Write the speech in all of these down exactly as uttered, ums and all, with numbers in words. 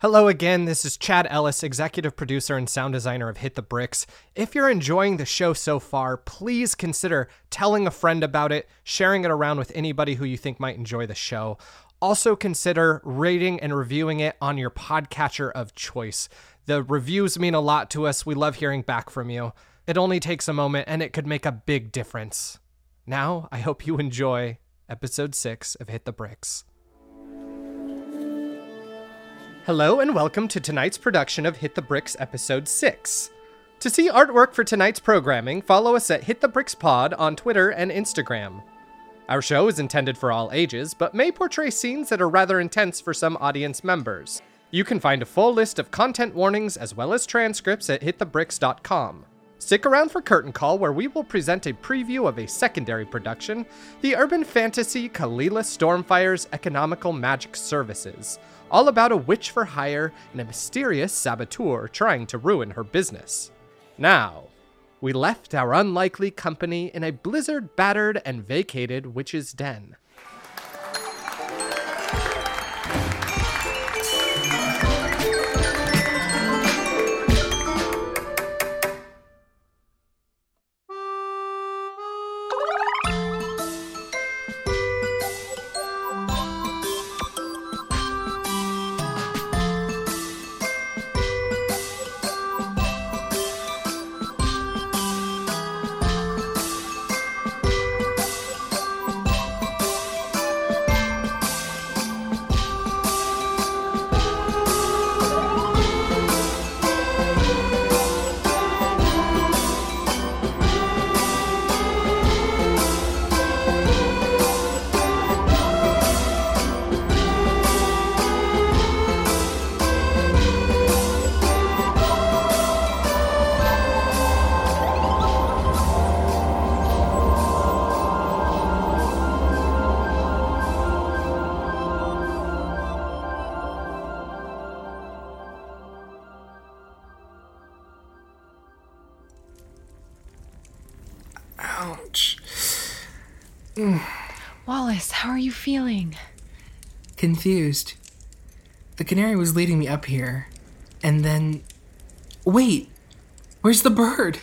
Hello again, this is Chad Ellis, executive producer and sound designer of Hit the Bricks. If you're enjoying the show so far, please consider telling a friend about it, sharing it around with anybody who you think might enjoy the show. Also consider rating and reviewing it on your podcatcher of choice. The reviews mean a lot to us. We love hearing back from you. It only takes a moment and it could make a big difference. Now, I hope you enjoy episode six of Hit the Bricks. Hello and welcome to tonight's production of Hit the Bricks Episode six. To see artwork for tonight's programming, follow us at Hit the Bricks Pod on Twitter and Instagram. Our show is intended for all ages, but may portray scenes that are rather intense for some audience members. You can find a full list of content warnings as well as transcripts at hit the bricks dot com. Stick around for Curtain Call, where we will present a preview of a secondary production, the urban fantasy Kalila Stormfire's Economical Magic Services, all about a witch for hire and a mysterious saboteur trying to ruin her business. Now, we left our unlikely company in a blizzard-battered and vacated witch's den. Feeling? Confused. The canary was leading me up here, and then... Wait! Where's the bird?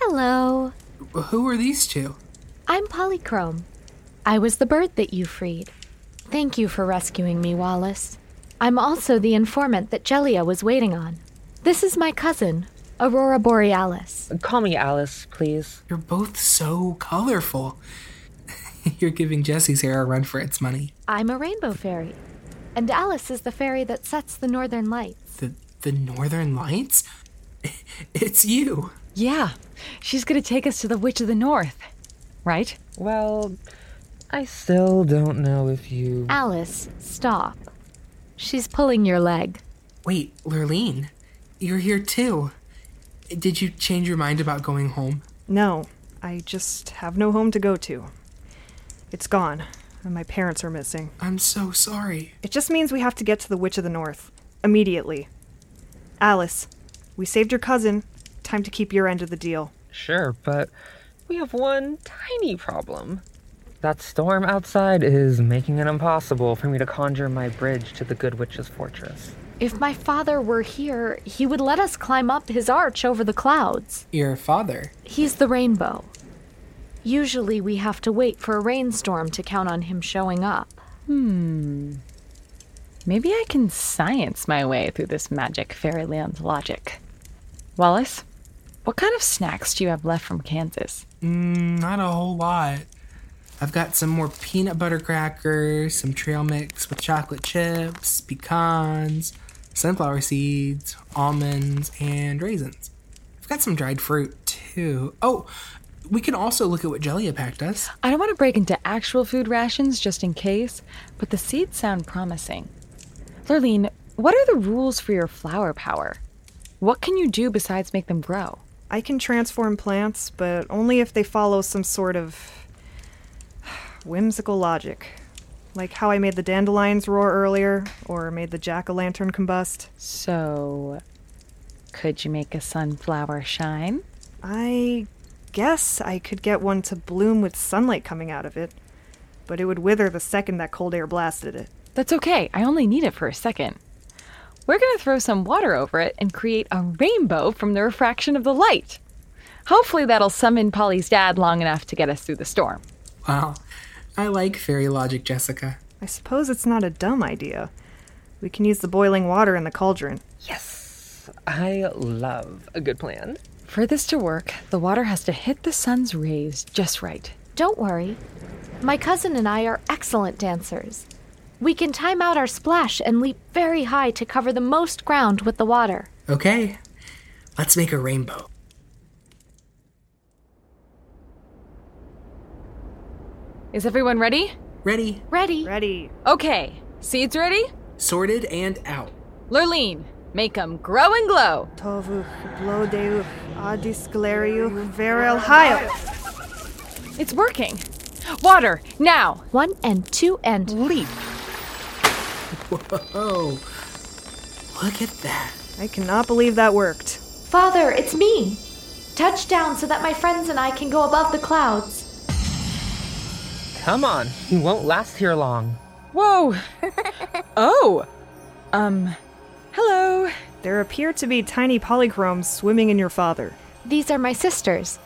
Hello. Who are these two? I'm Polychrome. I was the bird that you freed. Thank you for rescuing me, Wallace. I'm also the informant that Jellia was waiting on. This is my cousin, Aurora Borealis. Call me Alice, please. You're both so colorful. You're giving Jessie's hair a run for its money. I'm a rainbow fairy, and Alice is the fairy that sets the northern lights. The the northern lights? It's you. Yeah, she's going to take us to the Witch of the North, right? Well, I still don't know if you... Alice, stop. She's pulling your leg. Wait, Lurleen, you're here too. Did you change your mind about going home? No, I just have no home to go to. It's gone, and my parents are missing. I'm so sorry. It just means we have to get to the Witch of the North. Immediately. Alice, we saved your cousin. Time to keep your end of the deal. Sure, but we have one tiny problem. That storm outside is making it impossible for me to conjure my bridge to the Good Witch's Fortress. If my father were here, he would let us climb up his arch over the clouds. Your father? He's the rainbow. Usually we have to wait for a rainstorm to count on him showing up. Hmm. Maybe I can science my way through this magic fairyland logic. Wallace, what kind of snacks do you have left from Kansas? Mm, not a whole lot. I've got some more peanut butter crackers, some trail mix with chocolate chips, pecans, sunflower seeds, almonds, and raisins. I've got some dried fruit, too. Oh, we can also look at what Jellia packed us. I don't want to break into actual food rations just in case, but the seeds sound promising. Lurleen, what are the rules for your flower power? What can you do besides make them grow? I can transform plants, but only if they follow some sort of whimsical logic. Like how I made the dandelions roar earlier, or made the jack-o'-lantern combust. So, could you make a sunflower shine? I... Yes, I could get one to bloom with sunlight coming out of it, but it would wither the second that cold air blasted it. That's okay. I only need it for a second. We're going to throw some water over it and create a rainbow from the refraction of the light. Hopefully that'll summon Polly's dad long enough to get us through the storm. Wow. I like fairy logic, Jessica. I suppose it's not a dumb idea. We can use the boiling water in the cauldron. Yes. I love a good plan. For this to work, the water has to hit the sun's rays just right. Don't worry. My cousin and I are excellent dancers. We can time out our splash and leap very high to cover the most ground with the water. Okay. Let's make a rainbow. Is everyone ready? Ready. Ready. Ready. Okay. Seeds ready? Sorted and out. Lurleen, make them grow and glow. Tovuch, blodeuch, adiscleriuch, verel hayo. It's working. Water, now. One and two and leap. Whoa. Look at that. I cannot believe that worked. Father, it's me. Touch down so that my friends and I can go above the clouds. Come on, you won't last here long. Whoa. Oh. Um, hello. There appear to be tiny polychromes swimming in your father. These are my sisters.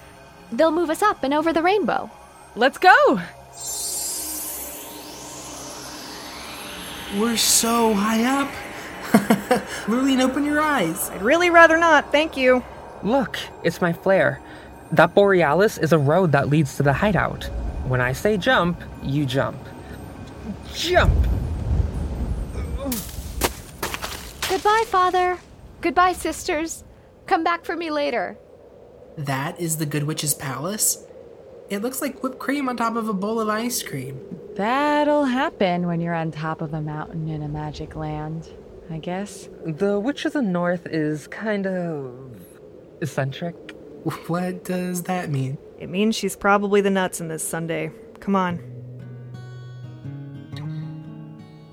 They'll move us up and over the rainbow. Let's go. We're so high up. Lurleen, open your eyes. I'd really rather not, thank you. Look, it's my flare. That Borealis is a road that leads to the hideout. When I say jump, you jump. Jump! Goodbye, Father. Goodbye, sisters. Come back for me later. That is the Good Witch's Palace? It looks like whipped cream on top of a bowl of ice cream. That'll happen when you're on top of a mountain in a magic land, I guess. The Witch of the North is kind of eccentric. What does that mean? It means she's probably the nuts in this Sunday. Come on.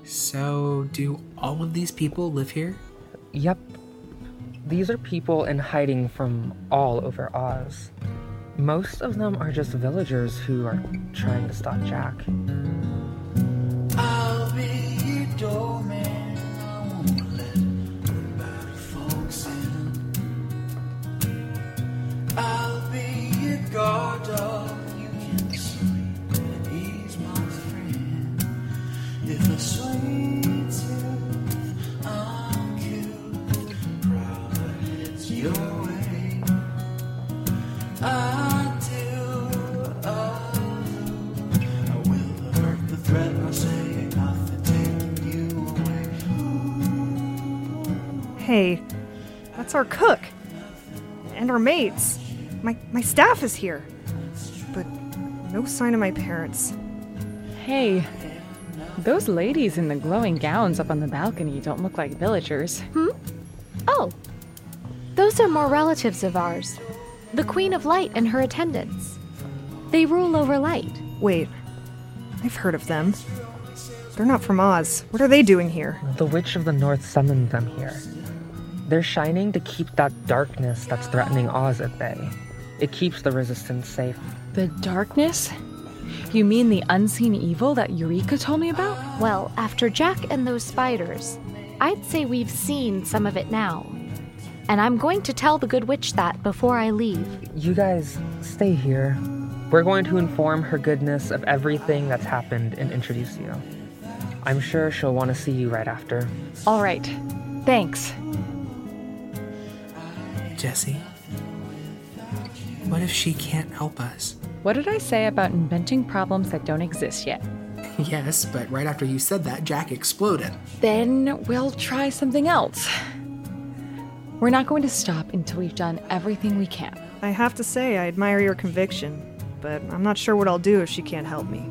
So, do all of these people live here? Yep. These are people in hiding from all over Oz. Most of them are just villagers who are trying to stop Jack. I'll be your doorman. I won't let good bad folks in. I'll be your guard dog. You can sleep and he's my friend. If I sweet tooth, I'm cute. Proud that it's your way. I Hey, that's our cook. And our maids. My my staff is here. But no sign of my parents. Hey, those ladies in the glowing gowns up on the balcony don't look like villagers. Hmm? Oh, those are more relatives of ours. The Queen of Light and her attendants. They rule over light. Wait, I've heard of them. They're not from Oz. What are they doing here? The Witch of the North summoned them here. They're shining to keep that darkness that's threatening Oz at bay. It keeps the resistance safe. The darkness? You mean the unseen evil that Eureka told me about? Well, after Jack and those spiders, I'd say we've seen some of it now. And I'm going to tell the Good Witch that before I leave. You guys stay here. We're going to inform her goodness of everything that's happened and introduce you. I'm sure she'll want to see you right after. All right. Thanks. Jessie, what if she can't help us? What did I say about inventing problems that don't exist yet? Yes, but right after you said that, Jack exploded. Then we'll try something else. We're not going to stop until we've done everything we can. I have to say, I admire your conviction, but I'm not sure what I'll do if she can't help me.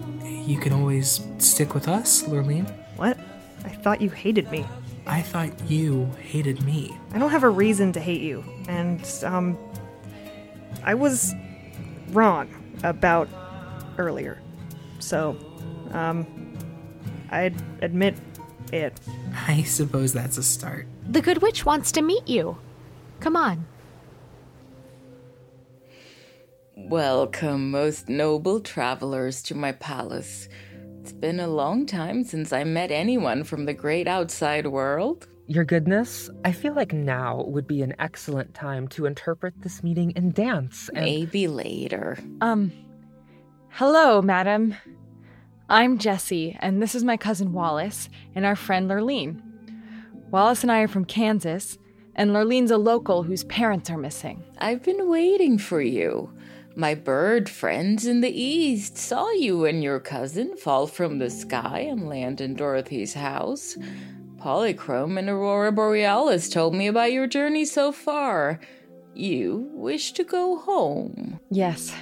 You can always stick with us, Lurleen. What? I thought you hated me. I thought you hated me. I don't have a reason to hate you. And, um, I was wrong about earlier. So, um, I admit it. I suppose that's a start. The Good Witch wants to meet you. Come on. Welcome, most noble travelers, to my palace. It's been a long time since I met anyone from the great outside world. Your goodness, I feel like now would be an excellent time to interpret this meeting in dance. And... Maybe later. Um, hello, madam. I'm Jessie, and this is my cousin Wallace and our friend Lurleen. Wallace and I are from Kansas, and Lurleen's a local whose parents are missing. I've been waiting for you. My bird friends in the east saw you and your cousin fall from the sky and land in Dorothy's house. Polychrome and Aurora Borealis told me about your journey so far. You wish to go home. Yes.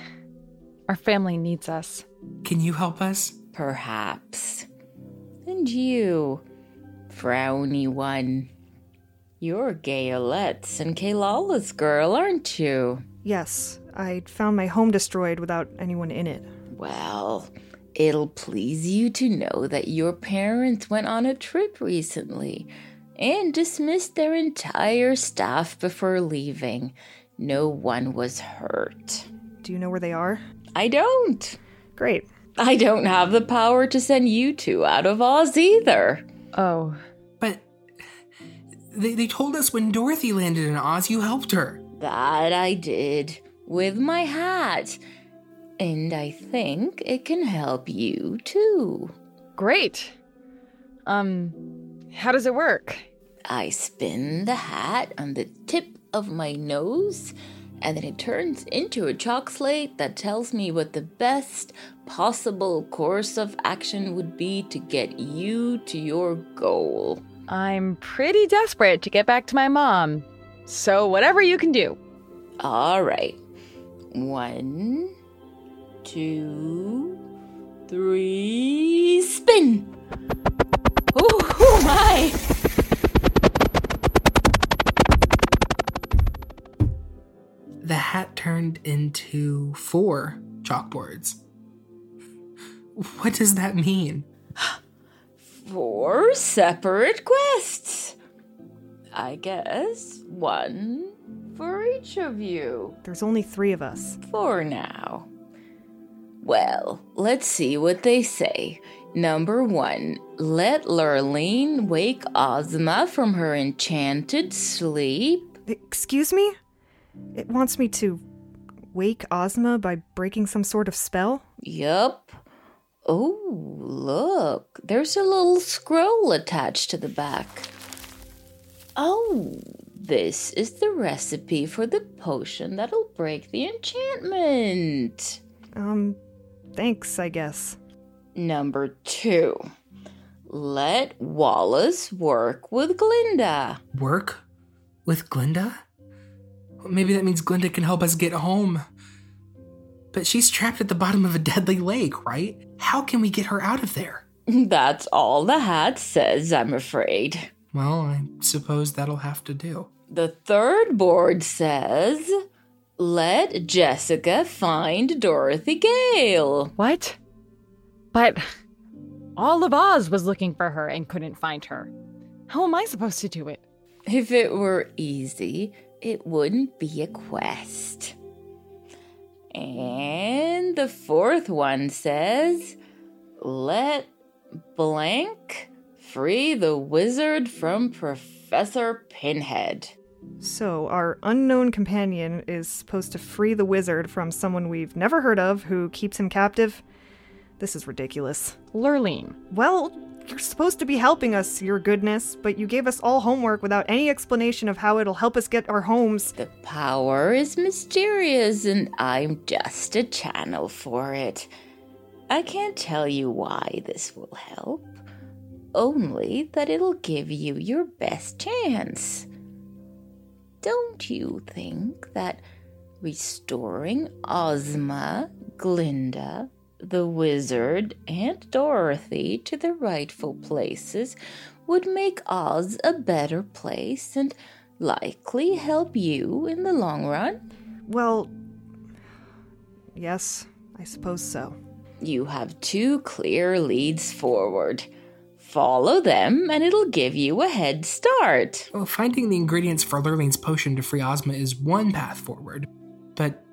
Our family needs us. Can you help us? Perhaps. And you... frowny one. You're Gayolette's and Kaylala's girl, aren't you? Yes, I found my home destroyed without anyone in it. Well, it'll please you to know that your parents went on a trip recently and dismissed their entire staff before leaving. No one was hurt. Do you know where they are? I don't. Great. I don't have the power to send you two out of Oz either. Oh. But they, they told us when Dorothy landed in Oz, you helped her. That I did, with my hat. And I think it can help you, too. Great. Um, how does it work? I spin the hat on the tip of my nose, and then it turns into a chalk slate that tells me what the best possible course of action would be to get you to your goal. I'm pretty desperate to get back to my mom, so whatever you can do. All right. One, two, three, spin! Ooh, oh my! The hat turned into four chalkboards. What does that mean? Four separate quests. I guess one for each of you. There's only three of us. For now. Well, let's see what they say. Number one, let Lurleen wake Ozma from her enchanted sleep. Excuse me? It wants me to wake Ozma by breaking some sort of spell? Yup. Oh, look. There's a little scroll attached to the back. Oh, this is the recipe for the potion that'll break the enchantment. Um, thanks, I guess. Number two. Let Wallace work with Glinda. Work with Glinda? Maybe that means Glinda can help us get home. But she's trapped at the bottom of a deadly lake, right? How can we get her out of there? That's all the hat says, I'm afraid. Well, I suppose that'll have to do. The third board says, let Jessica find Dorothy Gale. What? But all of Oz was looking for her and couldn't find her. How am I supposed to do it? If it were easy... it wouldn't be a quest. And the fourth one says, let blank free the wizard from Professor Pinhead. So our unknown companion is supposed to free the wizard from someone we've never heard of who keeps him captive? This is ridiculous. Lurleen. Well... you're supposed to be helping us, your goodness, but you gave us all homework without any explanation of how it'll help us get our homes. The power is mysterious, and I'm just a channel for it. I can't tell you why this will help, only that it'll give you your best chance. Don't you think that restoring Ozma, Glinda... the wizard and Dorothy to their rightful places would make Oz a better place and likely help you in the long run? Well, yes, I suppose so. You have two clear leads forward. Follow them and it'll give you a head start. Well, finding the ingredients for Lurleen's potion to free Ozma is one path forward, but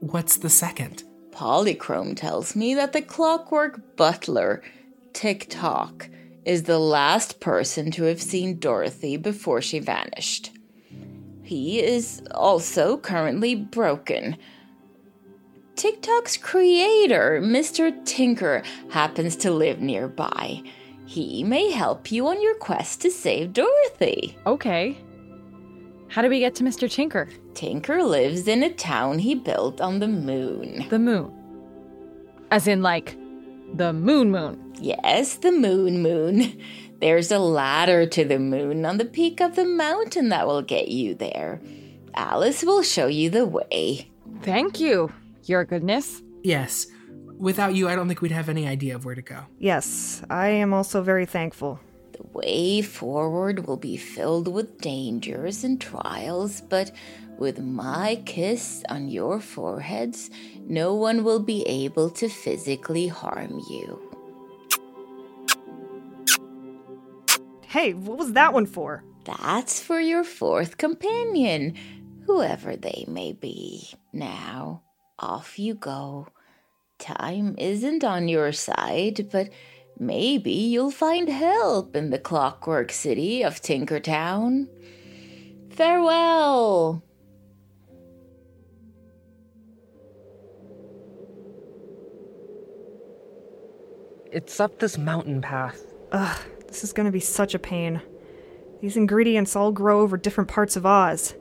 what's the second? Polychrome tells me that the clockwork butler, TikTok, is the last person to have seen Dorothy before she vanished. He is also currently broken. TikTok's creator, Mister Tinker, happens to live nearby. He may help you on your quest to save Dorothy. Okay. How do we get to Mister Tinker? Tinker lives in a town he built on the moon. The moon? As in, like, the moon moon? Yes, the moon moon. There's a ladder to the moon on the peak of the mountain that will get you there. Alice will show you the way. Thank you, your goodness. Yes. Without you, I don't think we'd have any idea of where to go. Yes, I am also very thankful. The way forward will be filled with dangers and trials, but with my kiss on your foreheads, no one will be able to physically harm you. Hey, what was that one for? That's for your fourth companion, whoever they may be. Now, off you go. Time isn't on your side, but maybe you'll find help in the clockwork city of Tinkertown. Farewell! It's up this mountain path. Ugh, this is going to be such a pain. These ingredients all grow over different parts of Oz.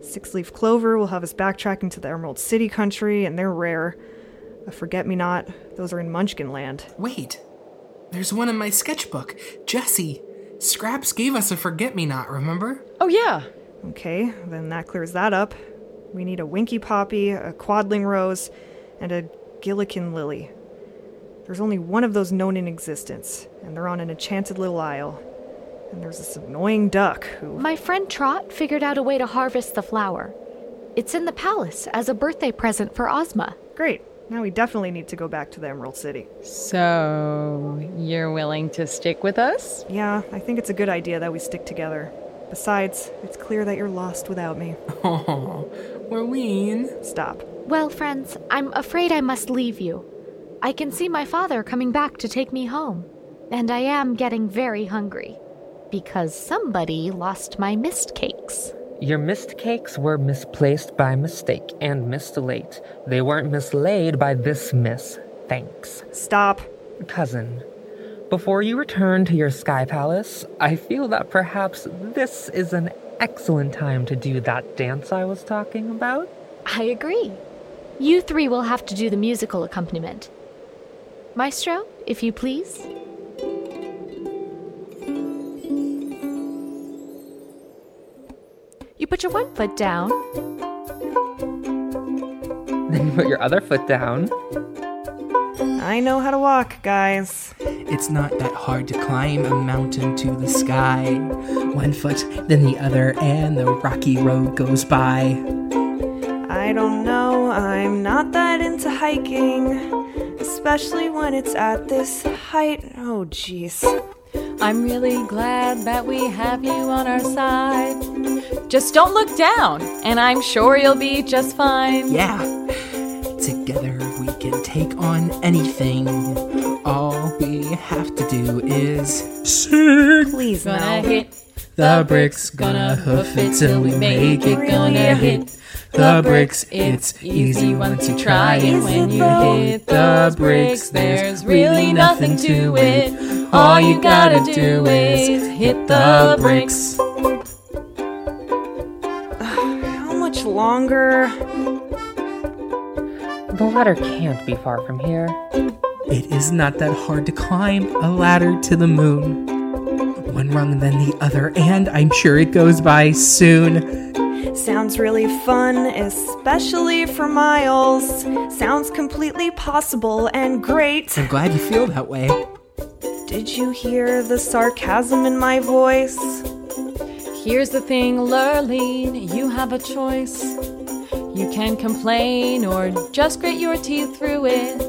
Six-leaf clover will have us backtracking to the Emerald City country, and they're rare. A forget-me-not, those are in Munchkin Land. Wait, there's one in my sketchbook. Jessie, Scraps gave us a forget-me-not, remember? Oh, yeah. Okay, then that clears that up. We need a Winky Poppy, a Quadling Rose, and a Gillikin Lily. There's only one of those known in existence, and they're on an enchanted little isle. And there's this annoying duck who... My friend Trot figured out a way to harvest the flower. It's in the palace as a birthday present for Ozma. Great. Now we definitely need to go back to the Emerald City. So, you're willing to stick with us? Yeah, I think it's a good idea that we stick together. Besides, it's clear that you're lost without me. Oh, Lurleen. Stop. Well, friends, I'm afraid I must leave you. I can see my father coming back to take me home. And I am getting very hungry. Because somebody lost my mist cakes. Your mist cakes were misplaced by mistake and mislaid. They weren't mislaid by this miss. Thanks. Stop. Cousin, before you return to your sky palace, I feel that perhaps this is an excellent time to do that dance I was talking about. I agree. You three will have to do the musical accompaniment. Maestro, if you please. You put your one foot down. Then you put your other foot down. I know how to walk, guys. It's not that hard to climb a mountain to the sky. One foot, then the other, and the rocky road goes by. I don't know, I'm not that into hiking. Especially when it's at this height. Oh, jeez. I'm really glad that we have you on our side. Just don't look down, and I'm sure you'll be just fine. Yeah. Together we can take on anything. All we have to do is sing. Please, no. Gonna hit the bricks, gonna hoof it till we make it. Gonna hit the bricks, it's easy once you try it. When you hit the bricks, there's really nothing to it. All you gotta do is hit the bricks. How much longer? The ladder can't be far from here. It is not that hard to climb a ladder to the moon. One rung, then the other, and I'm sure it goes by soon. Sounds really fun, especially for miles. Sounds completely possible and great. I'm glad you feel that way. Did you hear the sarcasm in my voice? Here's the thing, Lurleen, you have a choice. You can complain or just grit your teeth through it.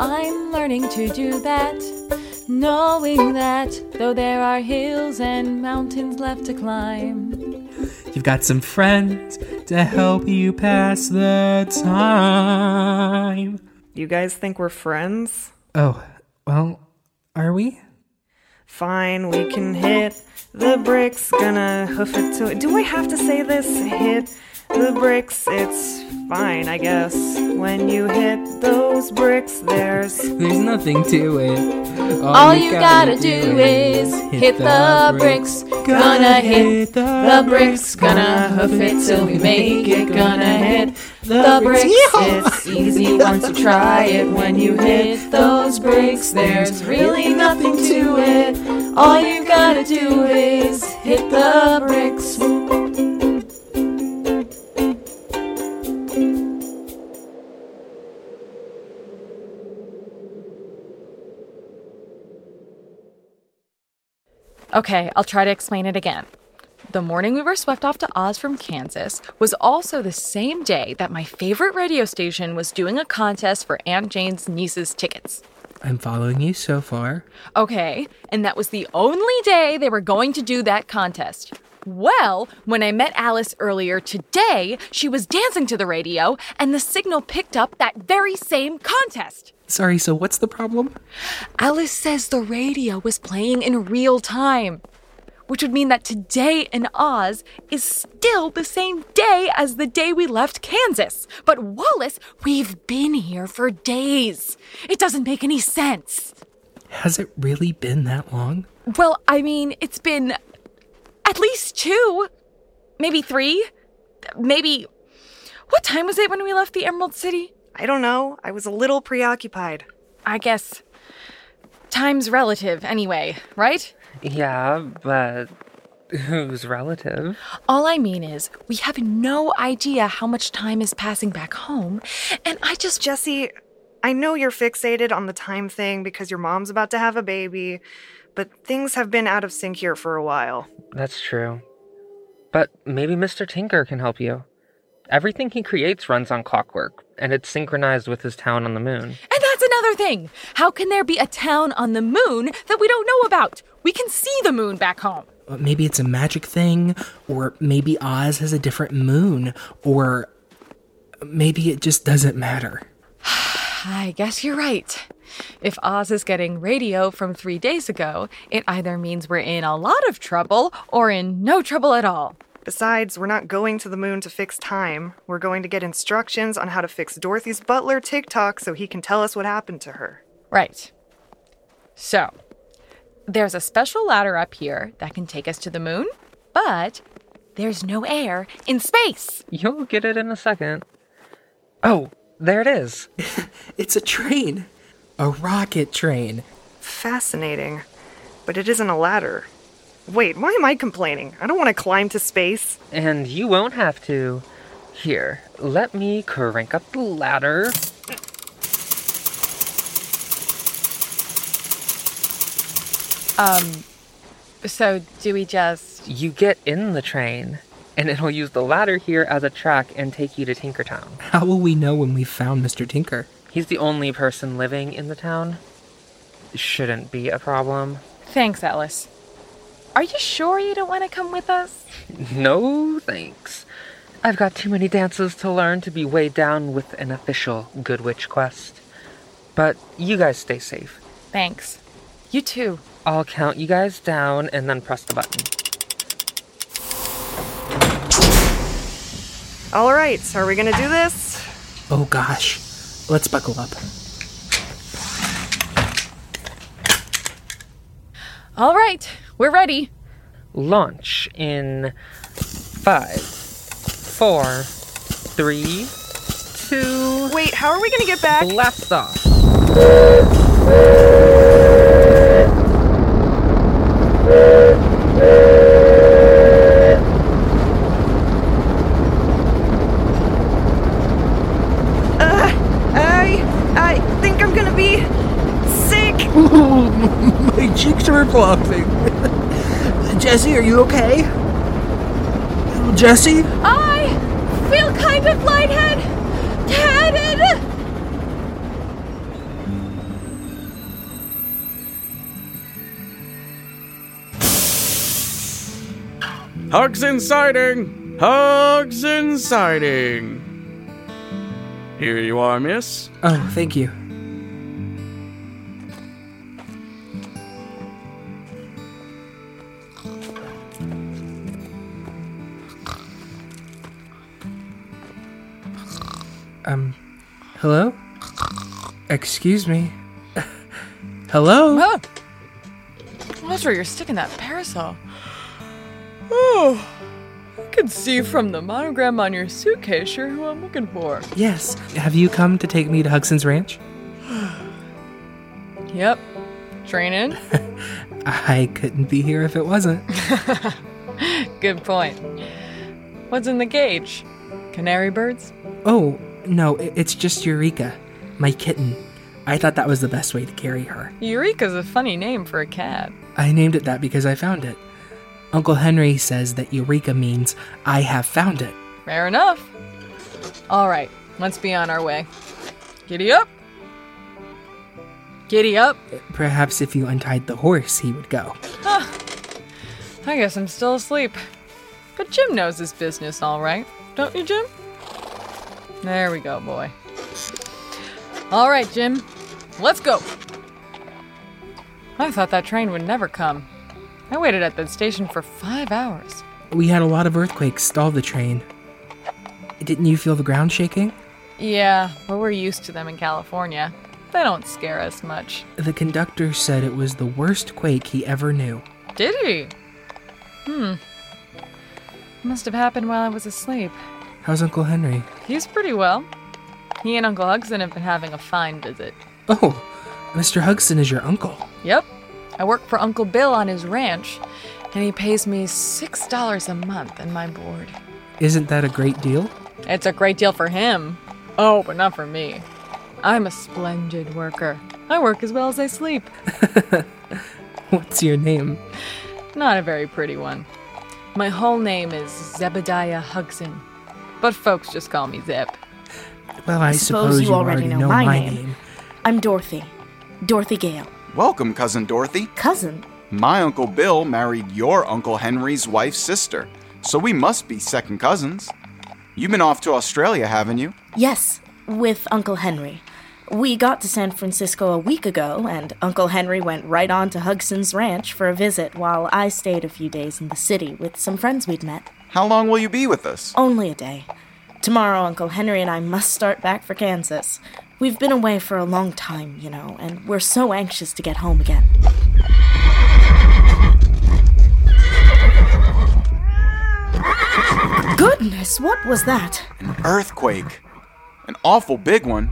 I'm learning to do that, knowing that though there are hills and mountains left to climb. You've got some friends to help you pass the time. You guys think we're friends? Oh, well... Are we? Fine, we can hit the bricks, gonna hoof it to it. Do I have to say this? Hit the bricks, it's fine, I guess. When you hit those bricks, there's... There's nothing to it. All, All you gotta, gotta do is hit the bricks, gonna hit the bricks, gonna hoof it till we make it, gonna hit the bricks. It's easy once you try it. When you hit those bricks, there's really nothing to it. All you gotta do is hit the bricks. Okay, I'll try to explain it again. The morning we were swept off to Oz from Kansas was also the same day that my favorite radio station was doing a contest for Aunt Jane's niece's tickets. I'm following you so far. Okay, and that was the only day they were going to do that contest. Well, when I met Alice earlier today, she was dancing to the radio, and the signal picked up that very same contest. Sorry, so what's the problem? Alice says the radio was playing in real time, which would mean that today in Oz is still the same day as the day we left Kansas. But Wallace, we've been here for days. It doesn't make any sense. Has it really been that long? Well, I mean, it's been at least two, maybe three, maybe... What time was it when we left the Emerald City? I don't know. I was a little preoccupied. I guess time's relative anyway, right? Yeah, but who's relative? All I mean is we have no idea how much time is passing back home, and I just... Jessie, I know you're fixated on the time thing because your mom's about to have a baby, but things have been out of sync here for a while. That's true. But maybe Mister Tinker can help you. Everything he creates runs on clockwork, and it's synchronized with his town on the moon. And that's another thing! How can there be a town on the moon that we don't know about? We can see the moon back home. Maybe it's a magic thing, or maybe Oz has a different moon, or maybe it just doesn't matter. I guess you're right. If Oz is getting radio from three days ago, it either means we're in a lot of trouble or in no trouble at all. Besides, we're not going to the moon to fix time. We're going to get instructions on how to fix Dorothy's butler TikTok so he can tell us what happened to her. Right. So, there's a special ladder up here that can take us to the moon, but there's no air in space. You'll get it in a second. Oh, there it is. It's a train. A rocket train. Fascinating. But it isn't a ladder. Wait, why am I complaining? I don't want to climb to space. And you won't have to. Here, let me crank up the ladder. Um, so do we just... You get in the train, and it'll use the ladder here as a track and take you to Tinkertown. How will we know when we've found Mister Tinker? He's the only person living in the town. Shouldn't be a problem. Thanks, Alice. Are you sure you don't want to come with us? No, thanks. I've got too many dances to learn to be weighed down with an official Good Witch quest. But you guys stay safe. Thanks. You too. I'll count you guys down and then press the button. All right, so are we going to do this? Oh, gosh. Let's buckle up. All right. We're ready. Launch in five, four, three, two... Wait, how are we going to get back? Blast off. Uh, I, I think I'm going to be sick. My cheeks are flopping. Jessie, are you okay? Jessie? I feel kind of lightheaded. Hugs and siding! Hugs and siding! Here you are, miss. Oh, thank you. Um, hello? Excuse me. Hello? Oh. Walter, you're sticking that parasol. Oh, I can see from the monogram on your suitcase you're who I'm looking for. Yes. Have you come to take me to Hugson's Ranch? Yep. Train in? I couldn't be here if it wasn't. Good point. What's in the cage? Canary birds? Oh, no, it's just Eureka, my kitten. I thought that was the best way to carry her. Eureka's a funny name for a cat. I named it that because I found it. Uncle Henry says that Eureka means I have found it. Fair enough. All right, let's be on our way. Giddy up. Giddy up. Perhaps if you untied the horse, he would go. Huh. I guess I'm still asleep. But Jim knows his business all right. Don't you, Jim? There we go, boy. All right, Jim. Let's go. I thought that train would never come. I waited at that station for five hours. We had a lot of earthquakes stall the train. Didn't you feel the ground shaking? Yeah, but we're used to them in California. They don't scare us much. The conductor said it was the worst quake he ever knew. Did he? Hmm. Must have happened while I was asleep. How's Uncle Henry? He's pretty well. He and Uncle Hugson have been having a fine visit. Oh, Mister Hugson is your uncle. Yep. I work for Uncle Bill on his ranch, and he pays me six dollars a month and my board. Isn't that a great deal? It's a great deal for him. Oh, but not for me. I'm a splendid worker. I work as well as I sleep. What's your name? Not a very pretty one. My whole name is Zebediah Hugson, but folks just call me Zeb. Well, I, I suppose, suppose you, you already, already know, know my, my name. name. I'm Dorothy. Dorothy Gale. Welcome, Cousin Dorothy. Cousin? My Uncle Bill married your Uncle Henry's wife's sister, so we must be second cousins. You've been off to Australia, haven't you? Yes, with Uncle Henry. We got to San Francisco a week ago, and Uncle Henry went right on to Hugson's Ranch for a visit while I stayed a few days in the city with some friends we'd met. How long will you be with us? Only a day. Tomorrow, Uncle Henry and I must start back for Kansas. We've been away for a long time, you know, and we're so anxious to get home again. Goodness, what was that? An earthquake. An awful big one.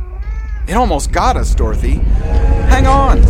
It almost got us, Dorothy. Hang on!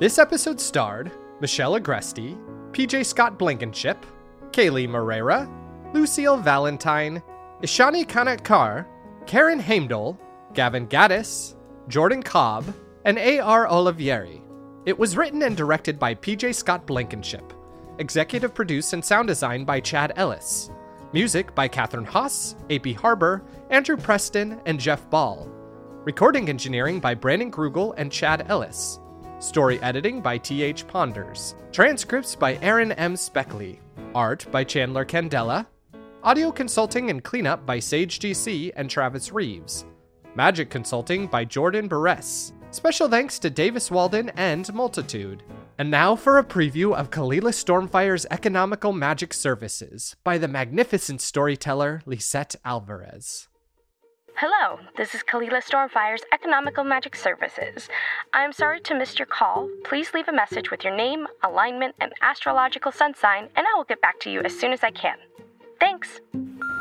This episode starred Michelle Agresti, P J. Scott Blankenship, Kaylee Moreira, Lucille Valentine, Ishani Kanatkar, Karen Heimdall, Gavin Gaddis, Jordan Cobb, and A R Olivieri. It was written and directed by P J. Scott Blankenship. Executive produced and sound design by Chad Ellis. Music by Katherine Haas, A P Harbour, Andrew Preston, and Jeff Ball. Recording engineering by Brandon Krugel and Chad Ellis. Story editing by T H Ponders. Transcripts by Aaron M. Speckley. Art by Chandler Candela. Audio consulting and cleanup by Sage G C and Travis Reeves. Magic consulting by Jordan Barres. Special thanks to Davis Walden and Multitude. And now for a preview of Kalila Stormfire's Economical Magic Services by the magnificent storyteller Lisette Alvarez. Hello, this is Kalila Stormfire's Economical Magic Services. I am sorry to miss your call. Please leave a message with your name, alignment, and astrological sun sign, and I will get back to you as soon as I can. Thanks!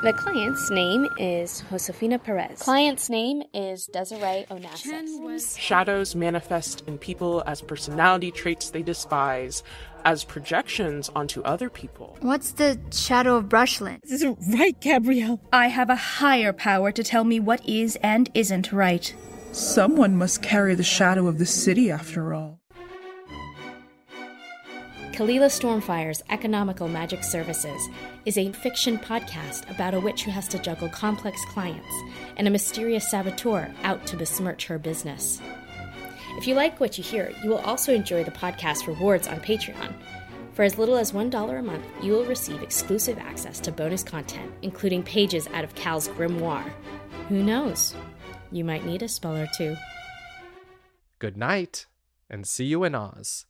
The client's name is Josefina Perez. Client's name is Desiree Onassis. Shadows manifest in people as personality traits they despise, as projections onto other people. What's the shadow of Brushland? This isn't right, Gabrielle. I have a higher power to tell me what is and isn't right. Someone must carry the shadow of the city, after all. Kalila Stormfire's Economical Magic Services is a fiction podcast about a witch who has to juggle complex clients and a mysterious saboteur out to besmirch her business. If you like what you hear, you will also enjoy the podcast rewards on Patreon. For as little as one dollar a month, you will receive exclusive access to bonus content, including pages out of Cal's grimoire. Who knows? You might need a spell or two. Good night, and see you in Oz.